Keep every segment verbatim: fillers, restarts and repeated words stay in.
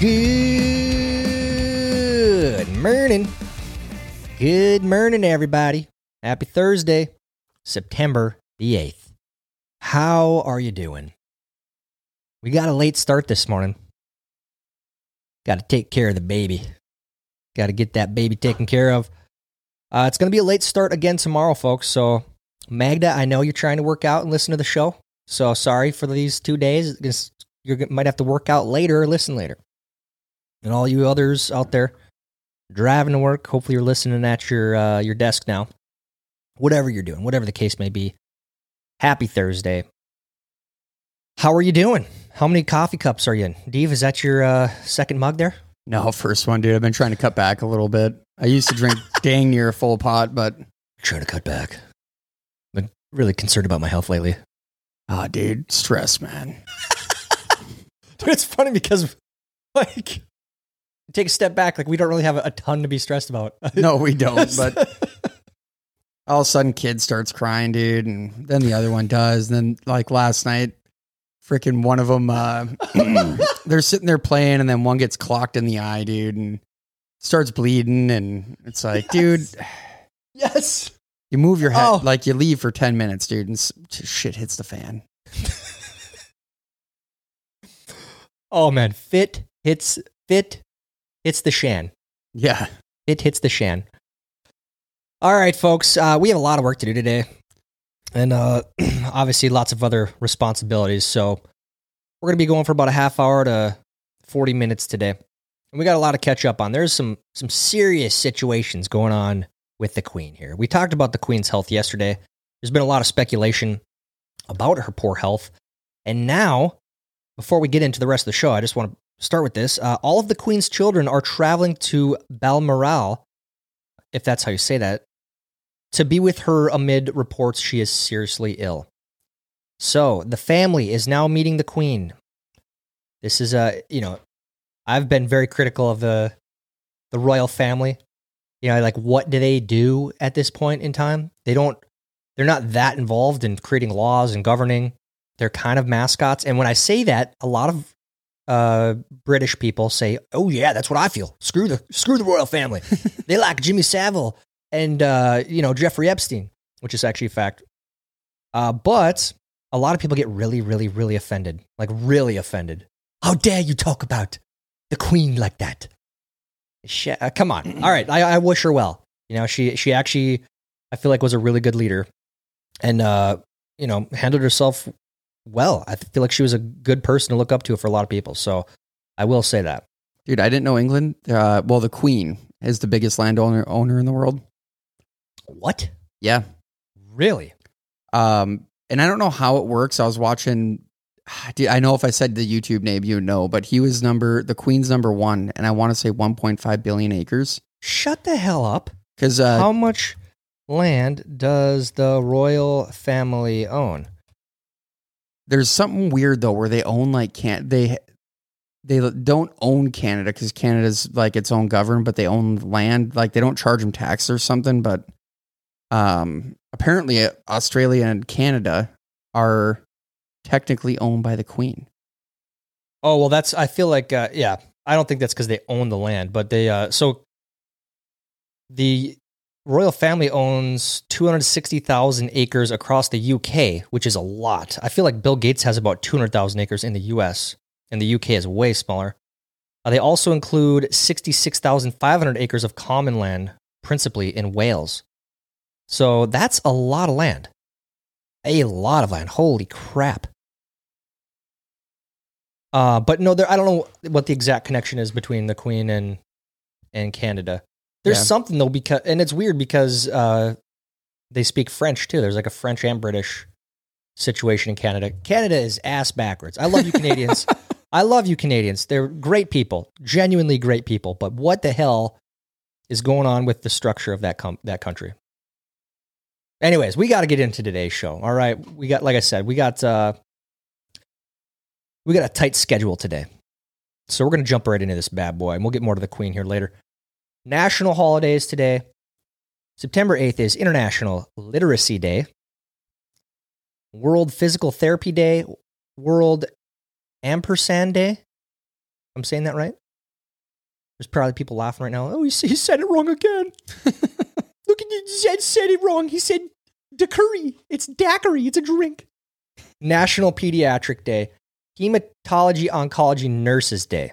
Good morning. Good morning, everybody. Happy Thursday, September the eighth. How are you doing? We got a late start this morning. Got to take care of the baby. Got to get that baby taken care of. Uh, it's going to be a late start again tomorrow, folks. So, Magda, I know you're trying to work out and listen to the show. So, sorry for these two days. You might have to work out later or listen later. And all you others out there driving to work, hopefully you're listening at your uh, your desk now. Whatever you're doing, whatever the case may be, happy Thursday. How are you doing? How many coffee cups are you in? Dave, is that your uh, second mug there? No, first one, dude. I've been trying to cut back a little bit. I used to drink dang near a full pot, but... Trying to cut back. Been really concerned about my health lately. Ah, oh, dude. Stress, man. Dude, it's funny because, like... Take a step back. Like, we don't really have a ton to be stressed about. No, we don't. But all of a sudden, kid starts crying, dude. And then the other one does. And then, like, last night, freaking one of them, uh, they're sitting there playing. And then one gets clocked in the eye, dude, and starts bleeding. And it's like, yes. dude, yes, you move your head. Oh. Like, you leave for ten minutes, dude. And shit hits the fan. Oh, man. Fit hits fit. It's the Shan. Yeah. It hits the Shan. All right, folks. Uh, we have a lot of work to do today. And uh, obviously lots of other responsibilities. So we're going to be going for about a half hour to forty minutes today. And we got a lot to catch up on. There's some some serious situations going on with the Queen here. We talked about the Queen's health yesterday. There's been a lot of speculation about her poor health. And now, before we get into the rest of the show, I just want to start with this. Uh, all of the Queen's children are traveling to Balmoral, if that's how you say that, to be with her amid reports she is seriously ill. So the family is now meeting the Queen. This is a, you know, I've been very critical of the the royal family. You know, like, what do they do at this point in time? They don't, they're not that involved in creating laws and governing. They're kind of mascots. And when I say that, a lot of Uh, British people say, "Oh yeah, that's what I feel. Screw the screw the royal family. They like Jimmy Savile and uh, you know Jeffrey Epstein," which is actually a fact. Uh, but a lot of people get really, really, really offended. Like really offended. How dare you talk about the Queen like that? She, uh, come on. All right, I, I wish her well. You know, she she actually, I feel like, was a really good leader, and uh, you know, handled herself well. I feel like she was a good person to look up to for a lot of people. So I will say that. Dude, I didn't know England. Uh, well, the Queen is the biggest landowner owner in the world. What? Yeah. Really? Um, and I don't know how it works. I was watching, dude, I know if I said the YouTube name, you know, but he was number, the Queen's number one. And I want to say one point five billion acres. Shut the hell up. Because uh, how much land does the royal family own? There's something weird though, where they own like can they they don't own Canada because Canada's like its own government, but they own land. Like they don't charge them tax or something. But um, apparently, Australia and Canada are technically owned by the Queen. Oh well, that's I feel like uh, yeah, I don't think that's because they own the land, but they uh, so the royal family owns two hundred sixty thousand acres across the U K, which is a lot. I feel like Bill Gates has about two hundred thousand acres in the U S, and the U K is way smaller. Uh, they also include sixty-six thousand five hundred acres of common land, principally in Wales. So that's a lot of land. A lot of land. Holy crap. Uh, but no, there, I don't know what the exact connection is between the Queen and and Canada. There's yeah. something though, because, and it's weird because uh, they speak French too. There's like a French and British situation in Canada. Canada is ass backwards. I love you Canadians. I love you Canadians. They're great people, genuinely great people. But what the hell is going on with the structure of that com- that country? Anyways, we got to get into today's show. All right, we got, like I said, we got uh, we got a tight schedule today, so we're gonna jump right into this bad boy, and we'll get more to the Queen here later. National holidays today. September eighth is International Literacy Day, World Physical Therapy Day, World Ampersand Day. I'm saying that right? There's probably people laughing right now. Oh, he said it wrong again. Look at you, Zed said it wrong. He said daiquiri. It's daiquiri. It's a drink. National Pediatric Day. Hematology Oncology Nurses Day.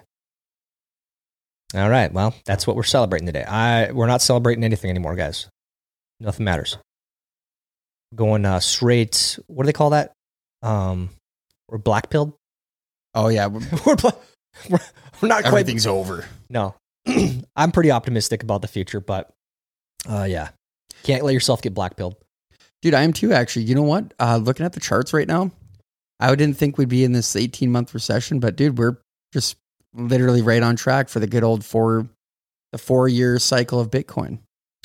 All right, well, that's what we're celebrating today. I We're not celebrating anything anymore, guys. Nothing matters. Going uh, straight, what do they call that? Um, we're black-pilled? Oh, yeah. We're, we're, bla- we're, we're not quite. Everything's over. No. I'm pretty optimistic about the future, but uh, yeah. Can't let yourself get black-pilled. Dude, I am too, actually. You know what? Uh, looking at the charts right now, I didn't think we'd be in this eighteen-month recession, but dude, we're just literally right on track for the good old four, the four-year cycle of Bitcoin.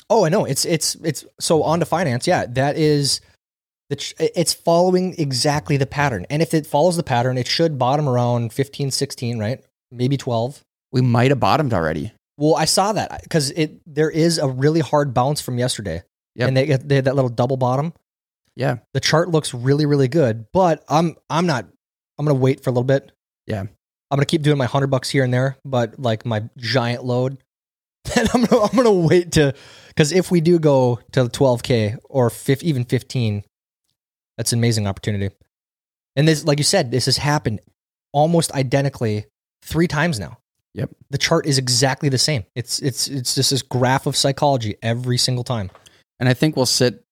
Oh, I know. It's it's it's so on to finance. Yeah, that is, the it's following exactly the pattern. And if it follows the pattern, it should bottom around fifteen, sixteen, right? Maybe twelve. We might have bottomed already. Well, I saw that because it there is a really hard bounce from yesterday. Yep. And they they had that little double bottom. Yeah, the chart looks really, really good, but I'm I'm not. I'm gonna wait for a little bit. Yeah, I'm gonna keep doing my hundred bucks here and there, but like my giant load. Then I'm gonna, I'm gonna wait to because if we do go to twelve K or fifty, even fifteen, that's an amazing opportunity. And this, like you said, this has happened almost identically three times now. Yep, the chart is exactly the same. It's it's it's just this graph of psychology every single time. And I think we'll sit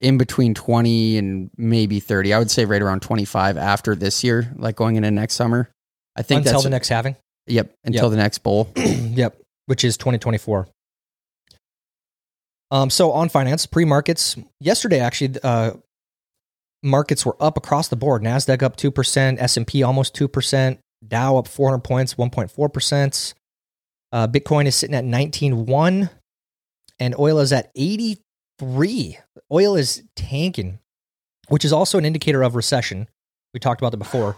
in between twenty and maybe thirty. I would say right around twenty-five after this year, like going into next summer. I think until that's, the next halving. Yep. Until yep. the next bull. Yep. Which is twenty twenty-four. Um, so on finance, pre-markets yesterday, actually, uh, markets were up across the board. NASDAQ up two percent, S and P almost two percent, Dow up four hundred points, one point four percent. Uh, Bitcoin is sitting at nineteen one and oil is at eighty-three. Oil is tanking, which is also an indicator of recession. We talked about that before.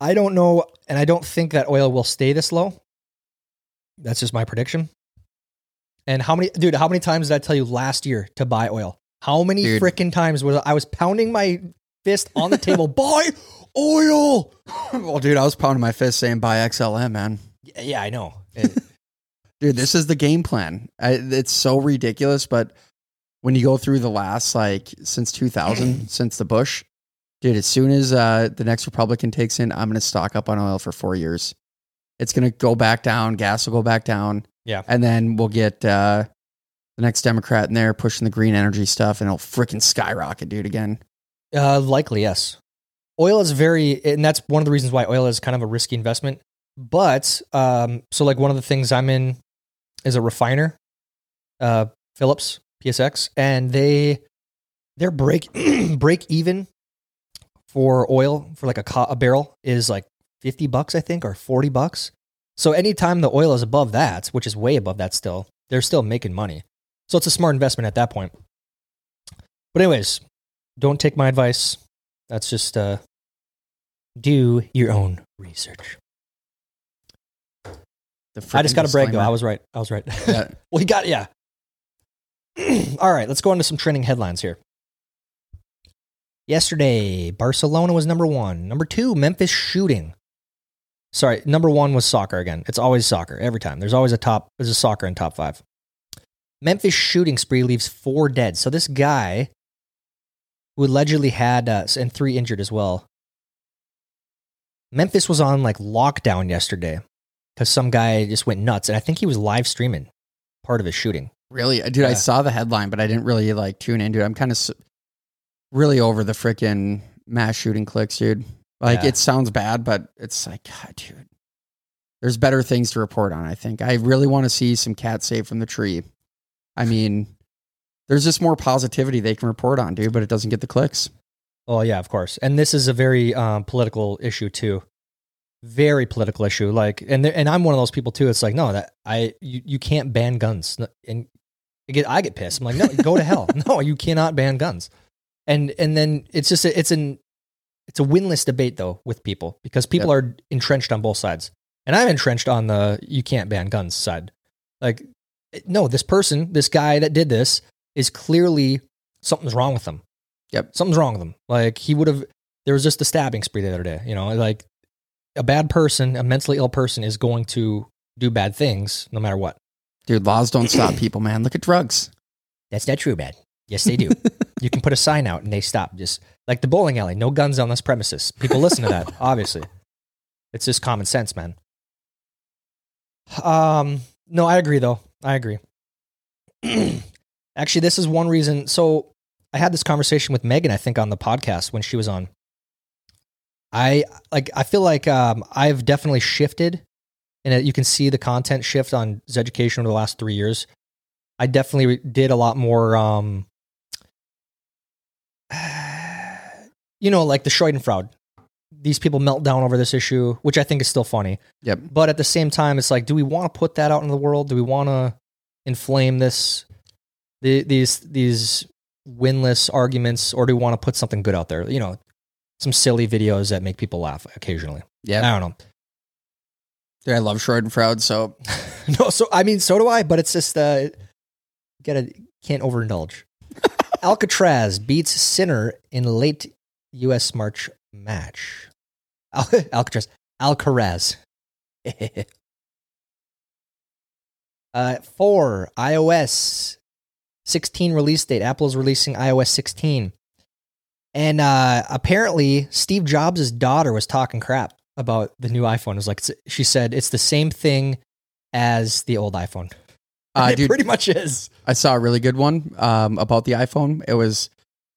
I don't know, and I don't think that oil will stay this low. That's just my prediction. And how many, dude, how many times did I tell you last year to buy oil? How many freaking times was I was pounding my fist on the table, buy oil? Well, dude, I was pounding my fist saying buy X L M, man. Yeah, I know. It, dude, this is the game plan. I, it's so ridiculous, but when you go through the last, like, since two thousand, since the Bush, dude, as soon as uh, the next Republican takes in, I'm going to stock up on oil for four years. It's going to go back down. Gas will go back down. Yeah. And then we'll get uh, the next Democrat in there pushing the green energy stuff, and it'll freaking skyrocket, dude, again. Uh, likely, yes. Oil is very, and that's one of the reasons why oil is kind of a risky investment. But, um, so like one of the things I'm in is a refiner, uh, Phillips. P S X, and they their break break even for oil for like a, co- a barrel is like fifty bucks, I think, or forty bucks. So anytime the oil is above that, which is way above that still, they're still making money. So it's a smart investment at that point. But anyways, don't take my advice. That's just uh, do your own research. I just got to brag though. I was right. I was right. Yeah. We got yeah. All right, let's go on to some trending headlines here. Yesterday, Barcelona was number one. Number two, Memphis shooting. Sorry, number one was soccer again. It's always soccer every time. There's always a top. There's a soccer in top five. Memphis shooting spree leaves four dead. So this guy who allegedly had uh, and three injured as well. Memphis was on like lockdown yesterday because some guy just went nuts, and I think he was live streaming part of his shooting. Really? Dude, yeah. I saw the headline, but I didn't really like tune into it. I'm kind of su- really over the freaking mass shooting clicks, dude. Like, yeah. It sounds bad, but it's like, God, dude, there's better things to report on, I think. I really want to see some cats saved from the tree. I mean, there's just more positivity they can report on, dude, but it doesn't get the clicks. Oh, yeah, of course. And this is a very um, political issue, too. Very political issue. Like, and there, and I'm one of those people, too. It's like, no, that I you, you can't ban guns. And I get, I get pissed. I'm like, no, go to hell. No, you cannot ban guns. And and then it's just, a, it's an, it's a winless debate though with people because people yep. are entrenched on both sides. And I'm entrenched on the, you can't ban guns side. Like, no, this person, this guy that did this is clearly something's wrong with him. Yep. Something's wrong with him. Like he would have, there was just the stabbing spree the other day, you know, like a bad person, a mentally ill person is going to do bad things no matter what. Dude, laws don't stop people, man. Look at drugs. That's not true, man. Yes, they do. You can put a sign out and they stop. Just like the bowling alley, no guns on this premises. People listen to that, obviously. It's just common sense, man. Um, no, I agree, though. I agree. Actually, this is one reason. So I had this conversation with Megan, I think, on the podcast when she was on. I like. I feel like um, I've definitely shifted, and you can see the content shift on Zeducation over the last three years. I definitely did a lot more, um, you know, like the Schadenfreude. These people melt down over this issue, which I think is still funny. Yep. But at the same time, it's like, do we want to put that out into the world? Do we want to inflame this, the, these these winless arguments, or do we want to put something good out there? You know, some silly videos that make people laugh occasionally. Yeah, I don't know. Dude, I love Schadenfreude, so no, so I mean, so do I. But it's just uh, gotta can't overindulge. Alcaraz beats Sinner in late U S March match. Al- Alcaraz, Alcaraz. uh, four iOS sixteen release date. Apple's releasing iOS sixteen, and uh, apparently Steve Jobs' daughter was talking crap about the new iPhone. It was like, she said, it's the same thing as the old iPhone. Uh, it dude, pretty much is. I saw a really good one um, about the iPhone. It was,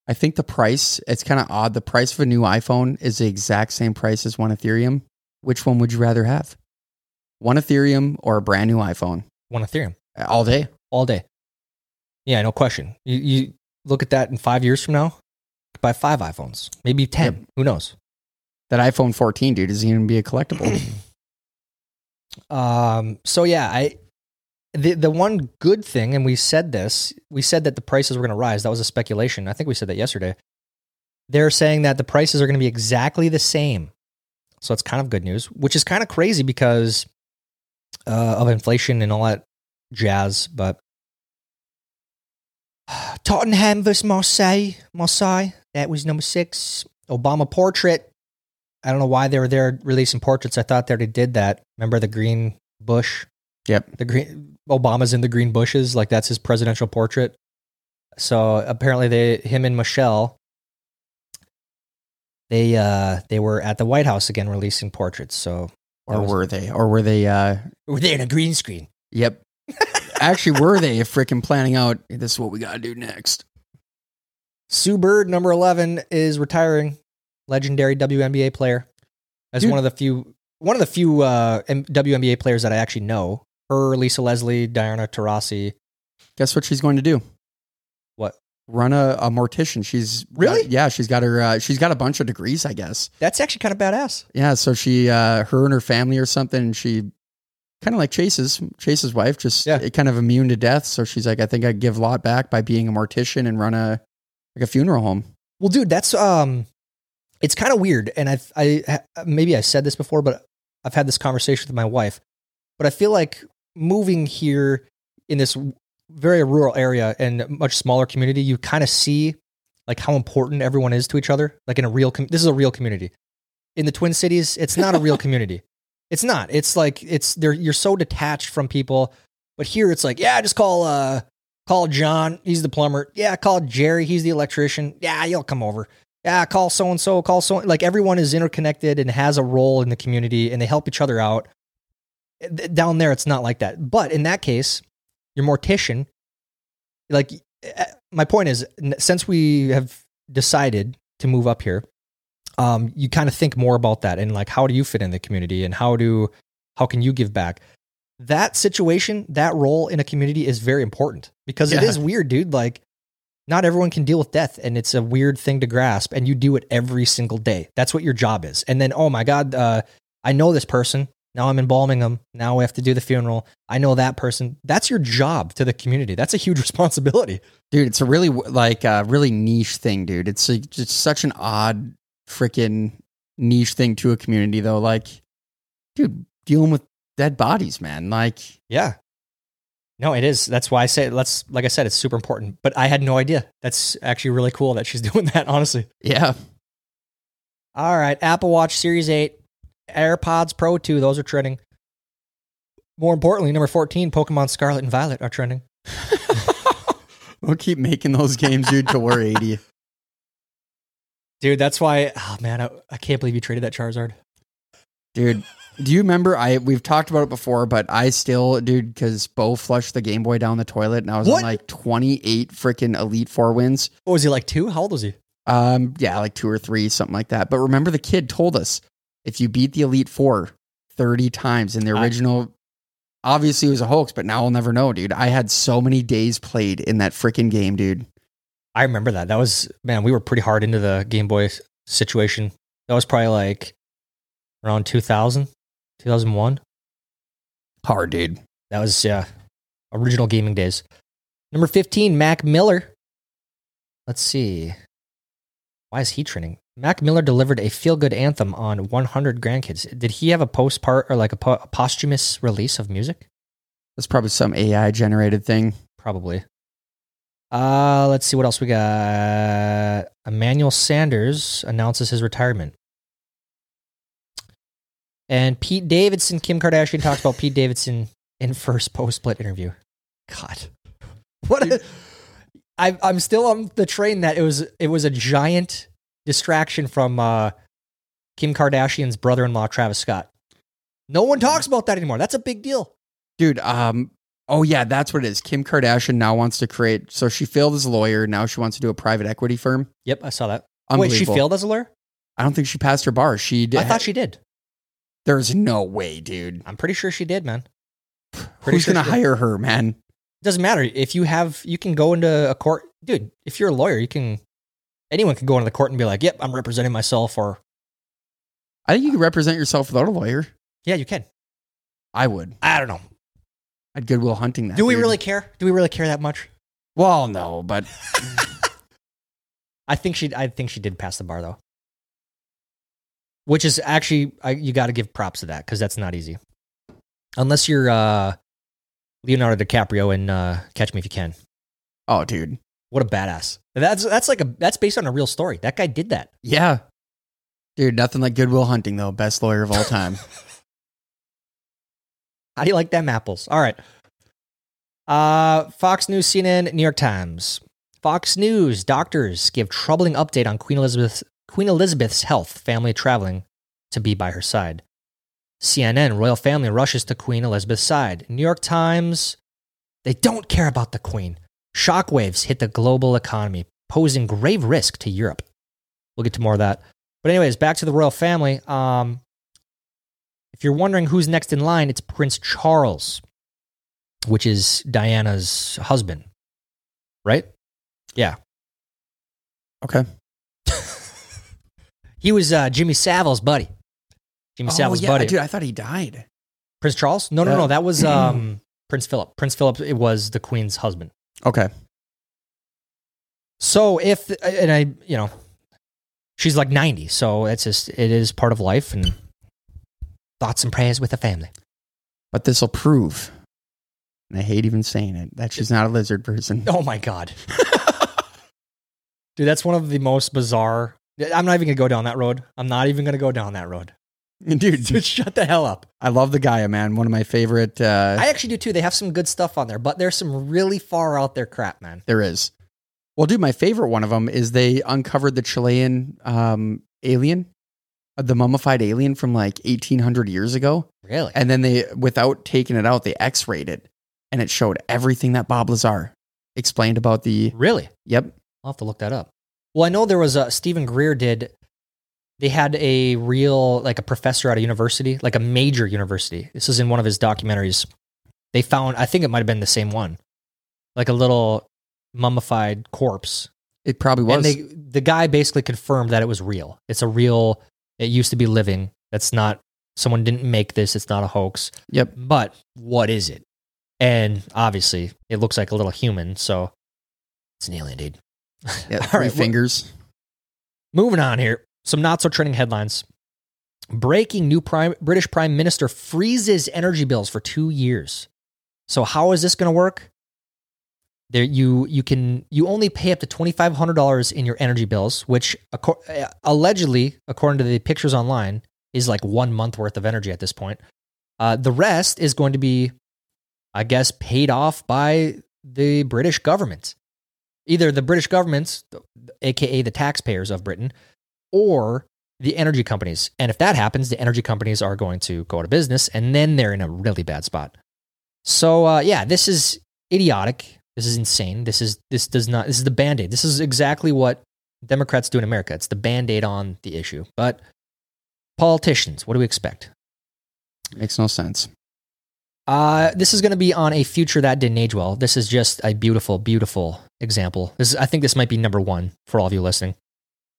I think the price, it's kind of odd. The price of a new iPhone is the exact same price as one Ethereum. Which one would you rather have? One Ethereum or a brand new iPhone? One Ethereum. All day? All day. Yeah, no question. You, you look at that in five years from now, you could buy five iPhones, maybe ten. Yep. Who knows? That iPhone fourteen, dude, isn't even be a collectible. um. So yeah, I the the one good thing, and we said this, we said that the prices were going to rise. That was a speculation. I think we said that yesterday. They're saying that the prices are going to be exactly the same. So it's kind of good news, which is kind of crazy because uh, of inflation and all that jazz. But Tottenham versus Marseille, Marseille. That was number six. Obama portrait. I don't know why they were there releasing portraits. I thought they already did that. Remember the green bush? Yep. The green Obama's in the green bushes. Like that's his presidential portrait. So apparently they, him and Michelle, they, uh, they were at the White House again, releasing portraits. So, or was, were they, or were they, uh, were they in a green screen? Yep. Actually, were they freaking planning out? This is what we got to do next. Sue Bird, number eleven, is retiring. Legendary W N B A player, as Dude. one of the few, one of the few uh, W N B A players that I actually know. Her, Lisa Leslie, Diana Taurasi. Guess what she's going to do? What? Run a, a mortician. She's really, got, yeah, she's got her. Uh, she's got a bunch of degrees, I guess. That's actually kind of badass. Yeah, so she, uh, her and her family or something. She kind of like Chase's Chase's wife, just yeah. it kind of immune to death. So she's like, I think I give a lot back by being a mortician and run a like a funeral home. Well, dude, that's um. It's kind of weird, and I've, I maybe I said this before, but I've had this conversation with my wife. But I feel like moving here in this very rural area and much smaller community, you kind of see like how important everyone is to each other. Like in a real, com- this is a real community. In the Twin Cities, it's not a real community. It's not. It's like it's there. You're so detached from people. But here, it's like yeah, just call uh, call John. He's the plumber. Yeah, call Jerry. He's the electrician. Yeah, he'll come over. Yeah, call so-and-so, call so like everyone is interconnected and has a role in the community and they help each other out. Down there, it's not like that. But in that case, your mortician, like my point is, since we have decided to move up here, um, you kind of think more about that and like, how do you fit in the community and how do, how can you give back? That situation, that role in a community is very important because yeah. it is weird, dude. Like, not everyone can deal with death, and it's a weird thing to grasp, and you do it every single day. That's what your job is. And then, oh my God, uh, I know this person. Now I'm embalming them. Now we have to do the funeral. I know that person. That's your job to the community. That's a huge responsibility. Dude, it's a really like uh, really niche thing, dude. It's a, just such an odd freaking niche thing to a community, though. Like, dude, dealing with dead bodies, man. Like, yeah. No, it is. That's why I say, let's, like I said, it's super important, but I had no idea. That's actually really cool that she's doing that, honestly. Yeah. All right. Apple Watch Series eight, AirPods Pro two, those are trending. More importantly, number fourteen, Pokemon Scarlet and Violet are trending. We'll keep making those games, dude, till we're eighty. Dude, that's why, oh man, I, I can't believe you traded that Charizard. Dude, do you remember, I we've talked about it before, but I still, dude, because Bo flushed the Game Boy down the toilet and I was what? on like twenty-eight freaking Elite Four wins. What was he, like two? How old was he? Um, yeah, like two or three, something like that. But remember the kid told us, if you beat the Elite Four thirty times in the original... I- Obviously, it was a hoax, but now I'll never know, dude. I had so many days played in that freaking game, dude. I remember that. That was, man, we were pretty hard into the Game Boy situation. That was probably like around two thousand, two thousand one. Hard, dude. That was, yeah, original gaming days. Number fifteen, Mac Miller. Let's see. Why is he trending? Mac Miller delivered a feel-good anthem on one hundred grandkids. Did he have a postpart or like a, po- a posthumous release of music? That's probably some A I-generated thing. Probably. Uh, let's see what else we got. Emmanuel Sanders announces his retirement. And Pete Davidson, Kim Kardashian talks about Pete Davidson in first post-split interview. God. What a, I, I'm still on the train that it was it was a giant... distraction from uh, Kim Kardashian's brother-in-law, Travis Scott. No one talks about that anymore. That's a big deal. Dude, um, oh yeah, that's what it is. Kim Kardashian now wants to create, so she failed as a lawyer, now she wants to do a private equity firm. Yep, I saw that. Wait, she failed as a lawyer? I don't think she passed her bar. She did. I thought she did. There's no way, dude. I'm pretty sure she did, man. Pretty Who's sure going to hire her, man? It doesn't matter. If you have, you can go into a court. Dude, if you're a lawyer, you can... Anyone can go into the court and be like, yep, I'm representing myself, or... I think you can represent yourself without a lawyer. Yeah, you can. I would. I don't know. I'd Goodwill Hunting that. Do we dude. really care? Do we really care that much? Well, no, but... I think she I think she did pass the bar, though. Which is actually, I, you got to give props to that, because that's not easy. Unless you're uh, Leonardo DiCaprio in uh, Catch Me If You Can. Oh, dude. What a badass. That's that's like a that's based on a real story. That guy did that. Yeah. Dude, nothing like Goodwill Hunting though. Best lawyer of all time. How do you like them apples? All right. Uh, Fox News, C N N, New York Times. Fox News, doctors give troubling update on Queen Elizabeth's Queen Elizabeth's health, family traveling to be by her side. C N N, royal family rushes to Queen Elizabeth's side. New York Times, they don't care about the Queen. Shockwaves hit the global economy, posing grave risk to Europe. We'll get to more of that. But anyways, back to the royal family. Um, if you're wondering who's next in line, it's Prince Charles, which is Diana's husband, right? Yeah. Okay. He was uh, Jimmy Savile's buddy. Jimmy oh, Savile's yeah, buddy. Dude, I thought he died. Prince Charles? No, no, no. no that was um, Prince Philip. Prince Philip, it was the Queen's husband. Okay. So if, and I, you know, she's like ninety, so it's just, it is part of life and thoughts and prayers with the family. But this will prove, and I hate even saying it, that she's not a lizard person. Oh my God. Dude, that's one of the most bizarre, I'm not even going to go down that road. I'm not even going to go down that road. Dude, dude, shut the hell up. I love the Gaia, man. One of my favorite. Uh, I actually do too. They have some good stuff on there, but there's some really far out there crap, man. There is. Well, dude, my favorite one of them is they uncovered the Chilean um, alien, the mummified alien from like eighteen hundred years ago. Really? And then they, without taking it out, they x-rayed it and it showed everything that Bob Lazar explained about the. Really? Yep. I'll have to look that up. Well, I know there was a Stephen Greer did. They had a real, like a professor at a university, like a major university. This is in one of his documentaries. They found, I think it might have been the same one, like a little mummified corpse. It probably was. And they, the guy basically confirmed that it was real. It's a real, it used to be living. That's not, someone didn't make this. It's not a hoax. Yep. But what is it? And obviously it looks like a little human. So it's an alien, dude. Yeah, three All right, fingers. Well, moving on here. Some not-so-trending headlines. Breaking, new prime, British Prime Minister freezes energy bills for two years. So how is this going to work? There, you you can you only pay up to twenty-five hundred dollars in your energy bills, which allegedly, according to the pictures online, is like one month worth of energy at this point. Uh, the rest is going to be, I guess, paid off by the British government. Either the British government, aka the taxpayers of Britain, or the energy companies. And if that happens, the energy companies are going to go out of business, and then they're in a really bad spot. So uh, yeah, this is idiotic. This is insane. This is this does not. This is the Band-Aid. This is exactly what Democrats do in America. It's the Band-Aid on the issue. But politicians, what do we expect? Makes no sense. Uh, this is going to be on a future that didn't age well. This is just a beautiful, beautiful example. This is, I think this might be number one for all of you listening.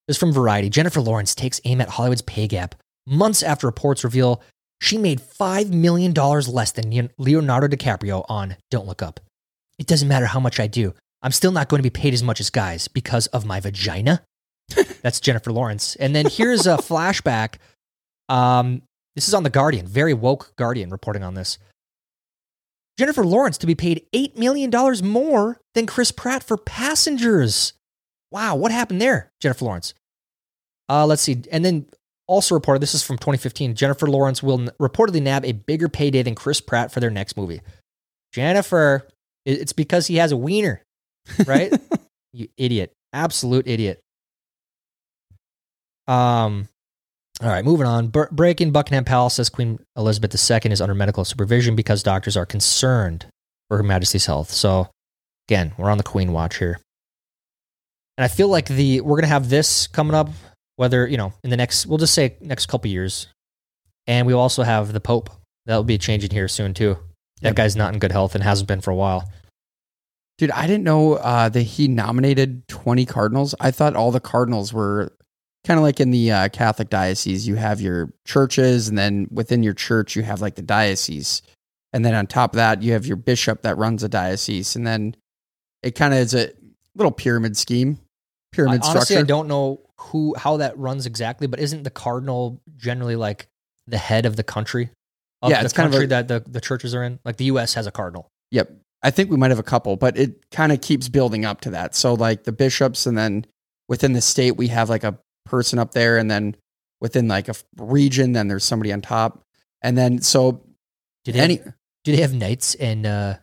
This is from Variety. Jennifer Lawrence takes aim at Hollywood's pay gap months after reports reveal she made five million dollars less than Leonardo DiCaprio on Don't Look Up. It doesn't matter how much I do. I'm still not going to be paid as much as guys because of my vagina. That's Jennifer Lawrence. And then here's a flashback. Um, this is on The Guardian. Very woke Guardian reporting on this. Jennifer Lawrence to be paid eight million dollars more than Chris Pratt for Passengers. Wow, what happened there, Jennifer Lawrence? Uh, let's see. And then also reported, this is from twenty fifteen, Jennifer Lawrence will n- reportedly nab a bigger payday than Chris Pratt for their next movie. Jennifer, it's because he has a wiener, right? You idiot. Absolute idiot. Um. All right, moving on. Bre- break in Buckingham Palace says Queen Elizabeth the Second is under medical supervision because doctors are concerned for Her Majesty's health. So, again, we're on the Queen watch here. And I feel like the we're going to have this coming up, whether, you know, in the next, we'll just say next couple years. And we'll also have the Pope. That'll be changing here soon, too. That yep. guy's not in good health and hasn't been for a while. Dude, I didn't know uh, that he nominated twenty cardinals. I thought all the cardinals were... Kind of like in the uh, Catholic diocese, you have your churches, and then within your church, you have like the diocese. And then on top of that, you have your bishop that runs a diocese. And then it kind of is a little pyramid scheme, pyramid I, honestly, structure. Honestly, I don't know who how that runs exactly, but isn't the cardinal generally like the head of the country? Of yeah, the it's country kind of a, that the, the churches are in? Like the U S has a cardinal. Yep. I think we might have a couple, but it kind of keeps building up to that. So like the bishops, and then within the state, we have like a person up there, and then within like a region, then there's somebody on top, and then so do they any, have, do they have knights and uh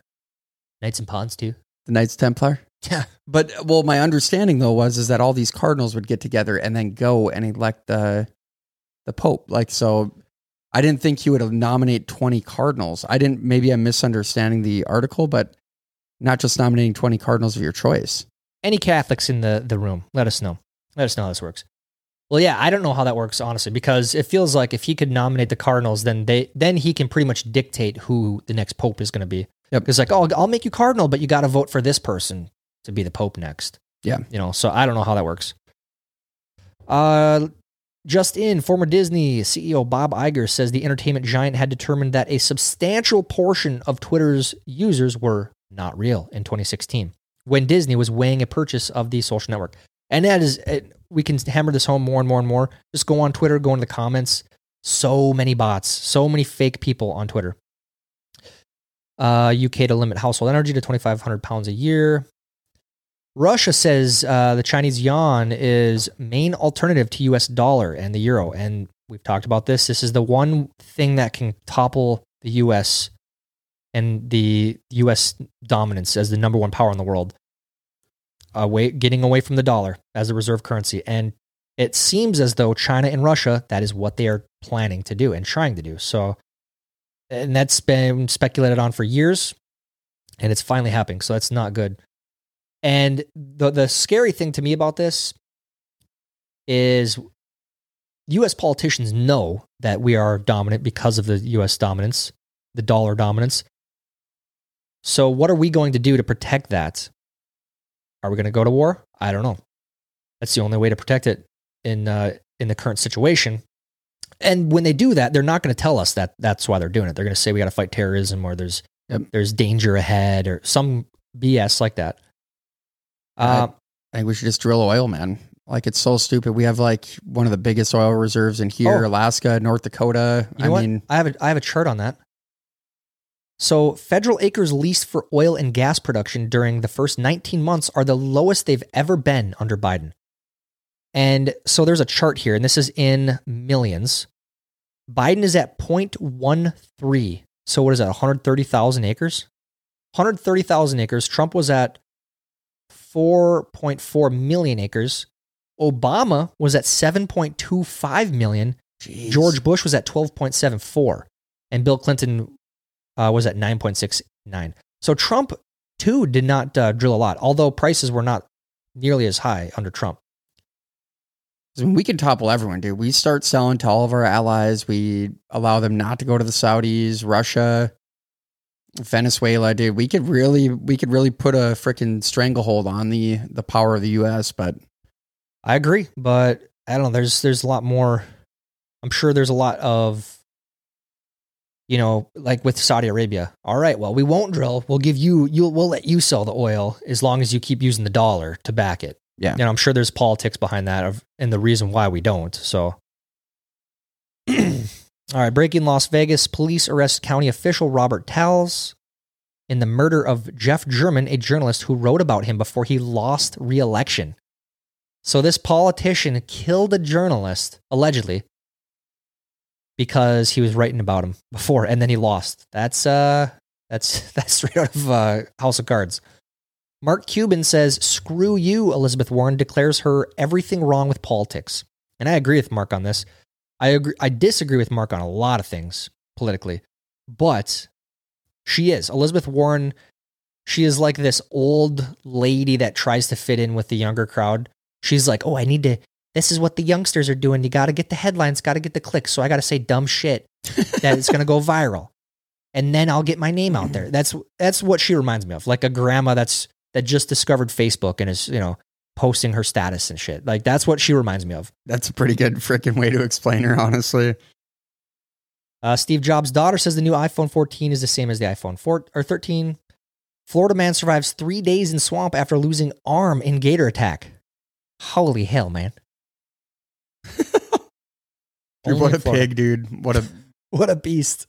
knights and pawns too? The Knights Templar, yeah. But well, my understanding though was is that all these cardinals would get together and then go and elect the the Pope. Like so, I didn't think he would nominate twenty cardinals. I didn't. Maybe I'm misunderstanding the article, but not just nominating twenty cardinals of your choice. Any Catholics in the the room? Let us know. Let us know how this works. Well, yeah, I don't know how that works, honestly, because it feels like if he could nominate the cardinals, then they then he can pretty much dictate who the next Pope is going to be. Yep. It's like, oh, I'll make you cardinal, but you got to vote for this person to be the Pope next. Yeah. You know, so I don't know how that works. Uh, just in, former Disney C E O Bob Iger says the entertainment giant had determined that a substantial portion of Twitter's users were not real in twenty sixteen when Disney was weighing a purchase of the social network. And that is... It, we can hammer this home more and more and more. Just go on Twitter, go into the comments. So many bots, so many fake people on Twitter. Uh, U K to limit household energy to twenty-five hundred pounds a year. Russia says uh, the Chinese yuan is main alternative to U S dollar and the euro. And we've talked about this. This is the one thing that can topple the U S and the U S dominance as the number one power in the world. Away, getting away from the dollar as a reserve currency. And it seems as though China and Russia, that is what they are planning to do and trying to do. So, and that's been speculated on for years, and it's finally happening. So that's not good. And the the scary thing to me about this is U S politicians know that we are dominant because of the U S dominance, the dollar dominance. So what are we going to do to protect that? Are we going to go to war? I don't know. That's the only way to protect it in uh, in the current situation. And when they do that, they're not going to tell us that that's why they're doing it. They're going to say we got to fight terrorism, or there's yep. there's danger ahead, or some B S like that. Uh, I think we should just drill oil, man. Like, it's so stupid. We have like one of the biggest oil reserves in here, oh, Alaska, North Dakota. You know I what? mean, I have a I have a chart on that. So federal acres leased for oil and gas production during the first nineteen months are the lowest they've ever been under Biden. And so there's a chart here, and this is in millions. Biden is at zero point one three. So what is that, one hundred thirty thousand acres? one hundred thirty thousand acres. Trump was at four point four million acres. Obama was at seven point two five million. Jeez. George Bush was at twelve point seven four. And Bill Clinton uh, was at nine point six nine. So Trump, too, did not uh, drill a lot, although prices were not nearly as high under Trump. We can topple everyone, dude. We start selling to all of our allies. We allow them not to go to the Saudis, Russia, Venezuela, dude. We could really, we could really put a freaking stranglehold on the the power of the U S. But I agree. But I don't know. There's there's a lot more. I'm sure there's a lot of, you know, like with Saudi Arabia. All right, well, we won't drill. We'll give you. You'll. We'll let you sell the oil as long as you keep using the dollar to back it. Yeah, and I'm sure there's politics behind that of, and the reason why we don't. So, all right. Breaking Las Vegas, police arrest county official Robert Towles in the murder of Jeff German, a journalist who wrote about him before he lost re-election. So this politician killed a journalist, allegedly, because he was writing about him before, and then he lost. That's uh, that's that's straight out of uh, House of Cards. Mark Cuban says, screw you, Elizabeth Warren, declares her everything wrong with politics. And I agree with Mark on this. I agree, I disagree with Mark on a lot of things politically, but she is. Elizabeth Warren, she is like this old lady that tries to fit in with the younger crowd. She's like, oh, I need to, this is what the youngsters are doing. You got to get the headlines, got to get the clicks. So I got to say dumb shit that it's going to go viral. And then I'll get my name out there. That's, that's what she reminds me of. Like a grandma that's, that just discovered Facebook and is, you know, posting her status and shit. Like, that's what she reminds me of. That's a pretty good freaking way to explain her, honestly. Uh, Steve Jobs' daughter says the new iPhone fourteen is the same as the iPhone four or thirteen. Florida man survives three days in swamp after losing arm in gator attack. Holy hell, man. Dude, what a Florida pig, dude. What a what a beast.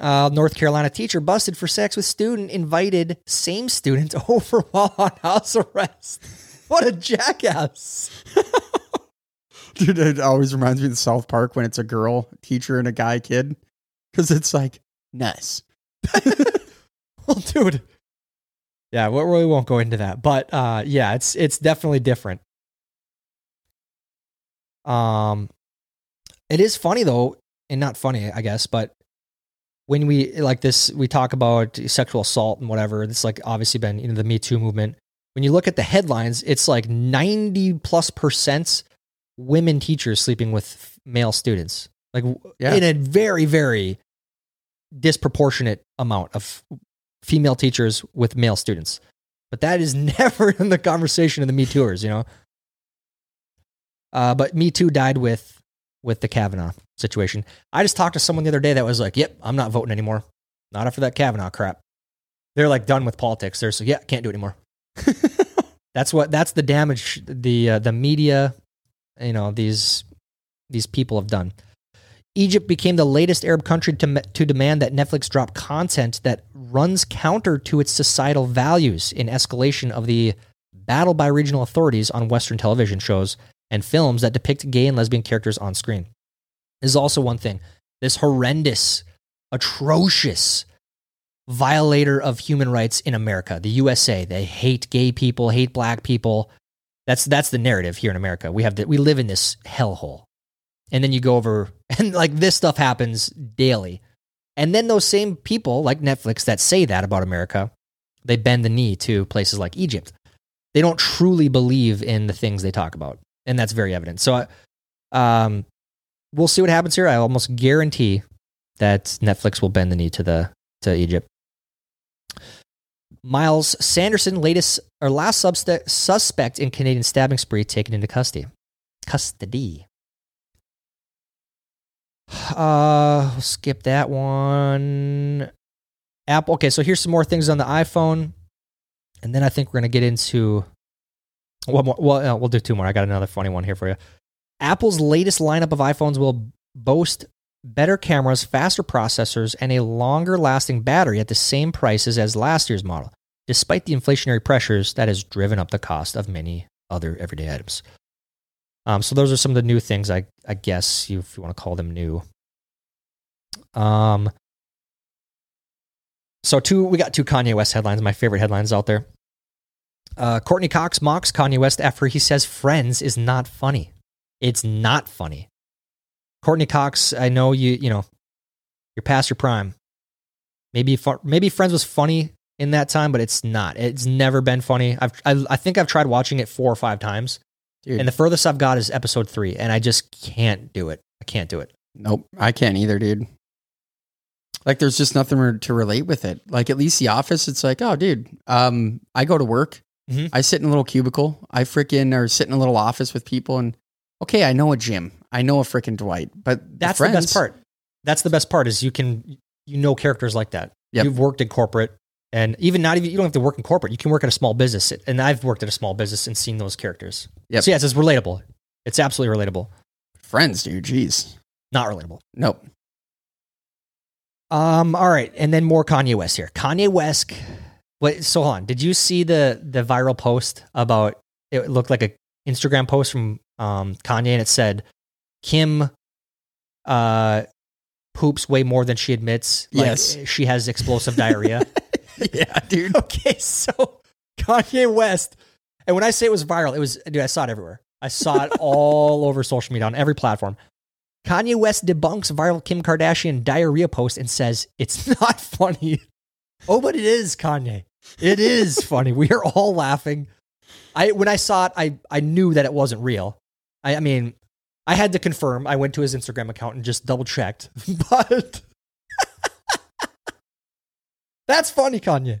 Uh, North Carolina teacher busted for sex with student, invited same student over while on house arrest. What a jackass. Dude, it always reminds me of South Park when it's a girl teacher and a guy kid. Because it's like, nice. Well, dude. Yeah, we really won't go into that. But uh, yeah, it's it's definitely different. Um, It is funny, though, and not funny, I guess, but when we like this, we talk about sexual assault and whatever. It's like obviously been, you know, the Me Too movement. When you look at the headlines, it's like ninety plus percent women teachers sleeping with male students, like yeah. in a very, very disproportionate amount of female teachers with male students. But that is never in the conversation of the Me Tooers, you know? Uh, but Me Too died with, with the Kavanaugh situation. I just talked to someone the other day that was like, yep, I'm not voting anymore. Not after that Kavanaugh crap. They're like done with politics. They're so, yeah, can't do it anymore. That's what, that's the damage the, uh, the media, you know, these, these people have done. Egypt became the latest Arab country to, to demand that Netflix drop content that runs counter to its societal values in escalation of the battle by regional authorities on Western television shows and films that depict gay and lesbian characters on screen. This is also one thing. This horrendous, atrocious violator of human rights in America, the U S A. They hate gay people, hate black people. That's that's the narrative here in America. We have the, we live in this hellhole. And then you go over, and like this stuff happens daily. And then those same people, like Netflix, that say that about America, they bend the knee to places like Egypt. They don't truly believe in the things they talk about. And that's very evident. So um, we'll see what happens here. I almost guarantee that Netflix will bend the knee to the to Egypt. Miles Sanderson, latest or last subste- suspect in Canadian stabbing spree, taken into custody. Custody. Uh, we'll skip that one. Apple. Okay, so here's some more things on the iPhone, and then I think we're gonna get into. One more. Well, no, we'll do two more. I got another funny one here for you. Apple's latest lineup of iPhones will boast better cameras, faster processors, and a longer-lasting battery at the same prices as last year's model, despite the inflationary pressures that has driven up the cost of many other everyday items. Um, so those are some of the new things, I I guess, if you want to call them new. Um. So two, we got two Kanye West headlines, my favorite headlines out there. Uh, Courtney Cox mocks Kanye West after he says Friends is not funny. It's not funny. Courtney Cox, I know you, you know, you're past your prime. Maybe maybe Friends was funny in that time, but it's not. It's never been funny. I've, I, I think I've tried watching it four or five times. Dude. And the furthest I've got is episode three, and I just can't do it. I can't do it. Nope, I can't either, dude. Like, there's just nothing to relate with it. Like, at least The Office, it's like, oh, dude, um, I go to work. Mm-hmm. I sit in a little cubicle. I freaking or sit in a little office with people, and okay, I know a Jim. I know a freaking Dwight. But that's the, friends, the best part. That's the best part is you can, you know, characters like that. Yep. You've worked in corporate, and even not even, you don't have to work in corporate. You can work at a small business, and I've worked at a small business and seen those characters. Yep. So yes, it's relatable. It's absolutely relatable. Friends, dude, jeez. Not relatable. Nope. Um, all right. And then more Kanye West here. Kanye West. Wait, so hold on. Did you see the, the viral post about, it looked like a Instagram post from um, Kanye, and it said, Kim uh, poops way more than she admits. Like, yes. She has explosive diarrhea. Yeah, dude. Okay. So Kanye West. And when I say it was viral, it was, dude, I saw it everywhere. I saw it all over social media on every platform. Kanye West debunks viral Kim Kardashian diarrhea post and says, it's not funny. Oh, but it is, Kanye. It is funny. We are all laughing. I When I saw it, I, I knew that it wasn't real. I, I mean, I had to confirm. I went to his Instagram account and just double checked. But that's funny, Kanye.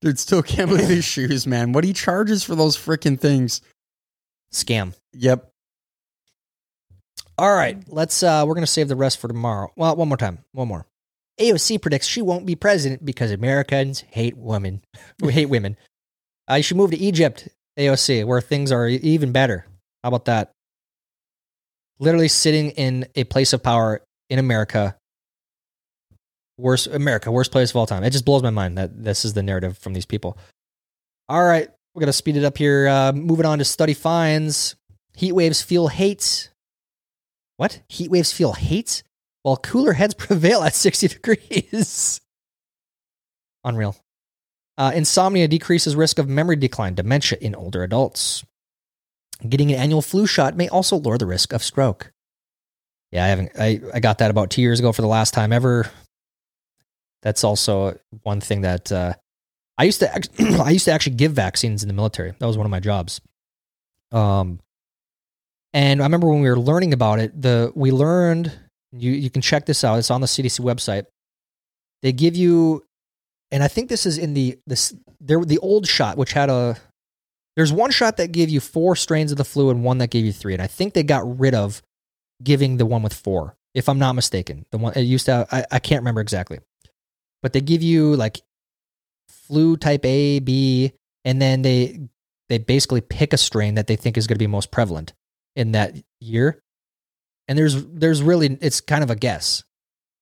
Dude, still can't believe his shoes, man. What he charges for those freaking things. Scam. Yep. All right, let's. Uh, we're gonna save the rest for tomorrow. Well, one more time, one more. A O C predicts she won't be president because Americans hate women. We hate women. Uh, you should move to Egypt, A O C, where things are even better. How about that? Literally sitting in a place of power in America. Worst America, worst place of all time. It just blows my mind that this is the narrative from these people. All right, we're gonna speed it up here. Uh, moving on to study finds. Heat waves fuel hate. What? Heat waves feel hate while cooler heads prevail at sixty degrees. Unreal. Uh, insomnia decreases risk of memory decline, dementia in older adults. Getting an annual flu shot may also lower the risk of stroke. Yeah, I haven't. I, I got that about two years ago for the last time ever. That's also one thing that uh, I used to. I used to actually give vaccines in the military. That was one of my jobs. Um. And I remember when we were learning about it, the we learned, you, you can check this out, it's on the C D C website. They give you, and I think this is in the, this, there, the old shot, which had a, there's one shot that gave you four strains of the flu and one that gave you three. And I think they got rid of giving the one with four, if I'm not mistaken. The one, it used to, I, I can't remember exactly. But they give you like flu type A, B, and then they they basically pick a strain that they think is going to be most prevalent in that year. And there's, there's really, it's kind of a guess.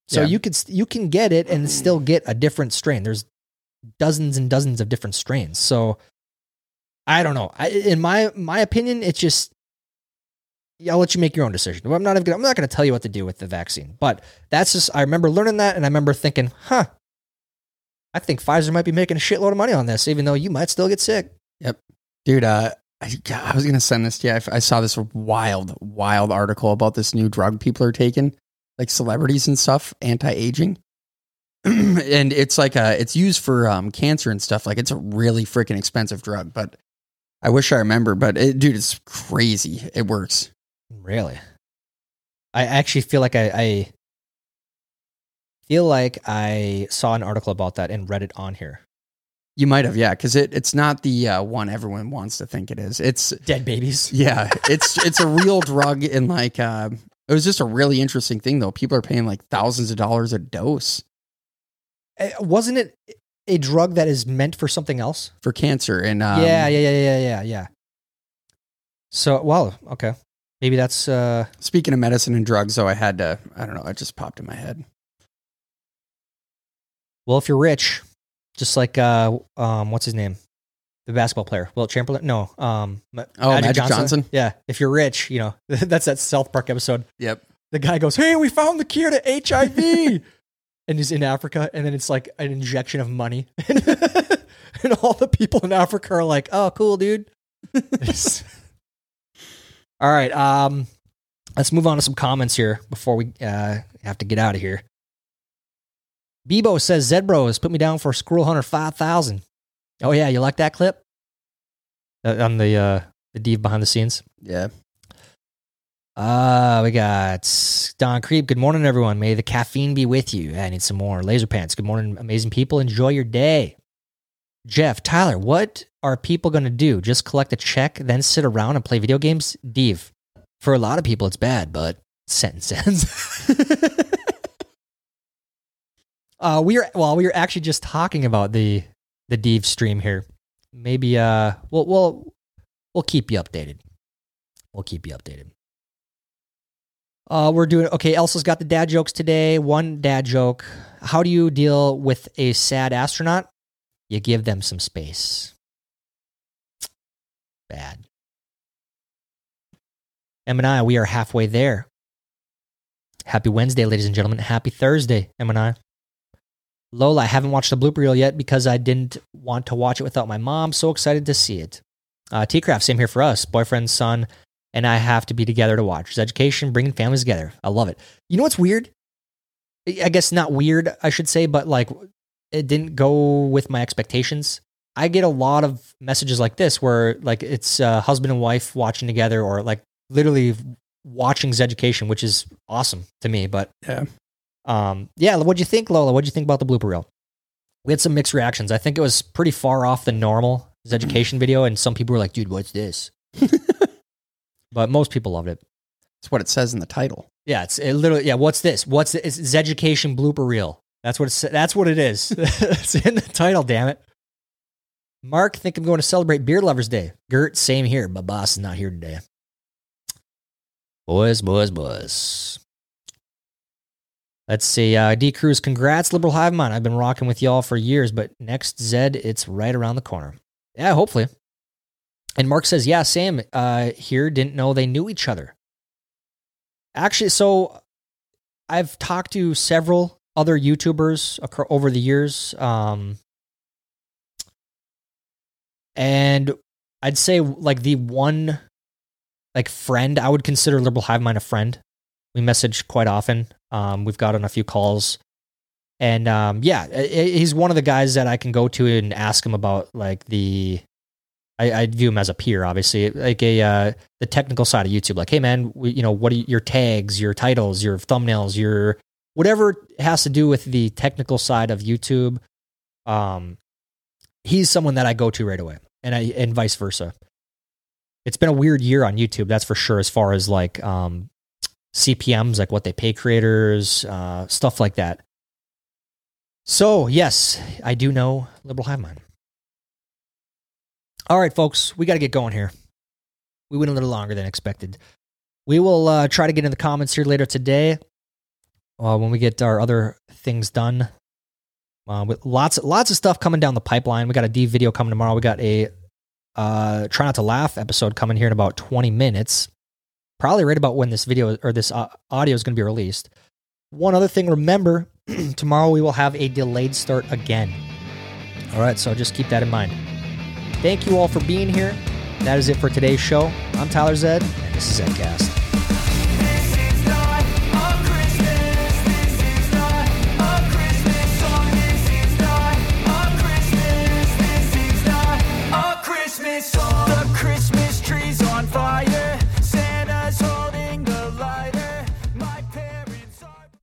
So yeah. you could, you can get it and still get a different strain. There's dozens and dozens of different strains. So I don't know. I, in my, my opinion, it's just, I'll let you make your own decision. I'm not, even gonna, I'm not going to tell you what to do with the vaccine, but that's just, I remember learning that. And I remember thinking, huh, I think Pfizer might be making a shitload of money on this, even though you might still get sick. Yep. Dude, uh, I, I was going to send this to you. I, I saw this wild, wild article about this new drug people are taking, like celebrities and stuff, anti-aging. And it's like a, it's used for um, cancer and stuff. Like, it's a really freaking expensive drug, but I wish I remember, but it, dude, it's crazy. It works. Really? I actually feel like I, I feel like I saw an article about that and read it on here. You might have, yeah, because it, it's not the uh, one everyone wants to think it is. It's dead babies. Yeah, it's it's a real drug, and like uh, it was just a really interesting thing though. People are paying like thousands of dollars a dose. Uh, wasn't it a drug that is meant for something else? For cancer and um, yeah, yeah, yeah, yeah, yeah, yeah. So, well, okay, maybe that's. Uh... Speaking of medicine and drugs, though, I had to. I don't know. It just popped in my head. Well, if you're rich. Just like, uh, um, what's his name? the basketball player, Wilt Chamberlain. No, um, oh, Magic, Magic Johnson. Johnson. Yeah, if you're rich, you know that's that South Park episode. Yep. The guy goes, "Hey, we found the cure to H I V," and he's in Africa, and then it's like an injection of money, and all the people in Africa are like, "Oh, cool, dude." All right, um, let's move on to some comments here before we uh, have to get out of here. Bebo says, "Zedbro has put me down for Squirrel Hunter five thousand. Oh yeah, you like that clip uh, on the uh, the div behind the scenes? Yeah. Uh, we got Don Creep. Good morning, everyone. May the caffeine be with you. I need some more. Laser Pants. Good morning, amazing people. Enjoy your day. Jeff, Tyler, what are people going to do? Just collect a check, then sit around and play video games? Div. For a lot of people, it's bad, but sentence ends." Uh, we are well. We were actually just talking about the the Dev stream here. Maybe uh, we'll we'll we'll keep you updated. We'll keep you updated. Uh, we're doing okay. Elsa's got the dad jokes today. One dad joke: how do you deal with a sad astronaut? You give them some space. Bad. Em and I, we are halfway there. Happy Wednesday, ladies and gentlemen. Happy Thursday, Em and I. Lola, I haven't watched the blooper reel yet because I didn't want to watch it without my mom. So excited to see it. Uh, T-Craft, same here for us. Boyfriend, son, and I have to be together to watch. It's education, bringing families together. I love it. You know what's weird? I guess not weird, I should say, but like it didn't go with my expectations. I get a lot of messages like this where like it's uh, husband and wife watching together or like literally watching Zeducation, which is awesome to me. But yeah. Um, yeah, what'd you think, Lola? What'd you think about the blooper reel? We had some mixed reactions. I think it was pretty far off the normal Zeducation video, and some people were like, "Dude, what's this?" But most people loved it. It's what it says in the title. Yeah, it's it literally. Yeah, what's this? What's the, it's Zeducation blooper reel? That's what it's. That's what it is. It's in the title. Damn it. Mark, think I'm going to celebrate Beer Lovers Day. Gert, same here. My boss is not here today. Boys, boys, boys. Let's see. Uh, D. Cruz, congrats, Liberal Hive Mind. I've been rocking with y'all for years, but next Zed, it's right around the corner. Yeah, hopefully. And Mark says, yeah, Sam uh, here didn't know they knew each other. Actually, so I've talked to several other YouTubers acro- over the years. Um, and I'd say like the one like friend, I would consider Liberal Hive Mind a friend. We message quite often. Um, we've got on a few calls, and um, yeah, he's one of the guys that I can go to and ask him about like the. I, I view him as a peer, obviously, like a uh, the technical side of YouTube. Like, hey man, we, you know, what are your tags, your titles, your thumbnails, your whatever has to do with the technical side of YouTube. Um, he's someone that I go to right away, and I and vice versa. It's been a weird year on YouTube, that's for sure, as far as like. Um, C P Ms, like what they pay creators, uh, stuff like that. So yes, I do know Liberal Hive Mind. All right, folks, we got to get going here. We went a little longer than expected. We will uh, try to get in the comments here later today uh, when we get our other things done. Uh, with lots, lots of stuff coming down the pipeline. We got a D video coming tomorrow. We got a uh, Try Not to Laugh episode coming here in about twenty minutes. Probably right about when this video or this audio is going to be released. One other thing, remember, tomorrow we will have a delayed start again. All right, so just keep that in mind. Thank you all for being here. That is it for today's show. I'm Tyler Zed, and this is Zedcast.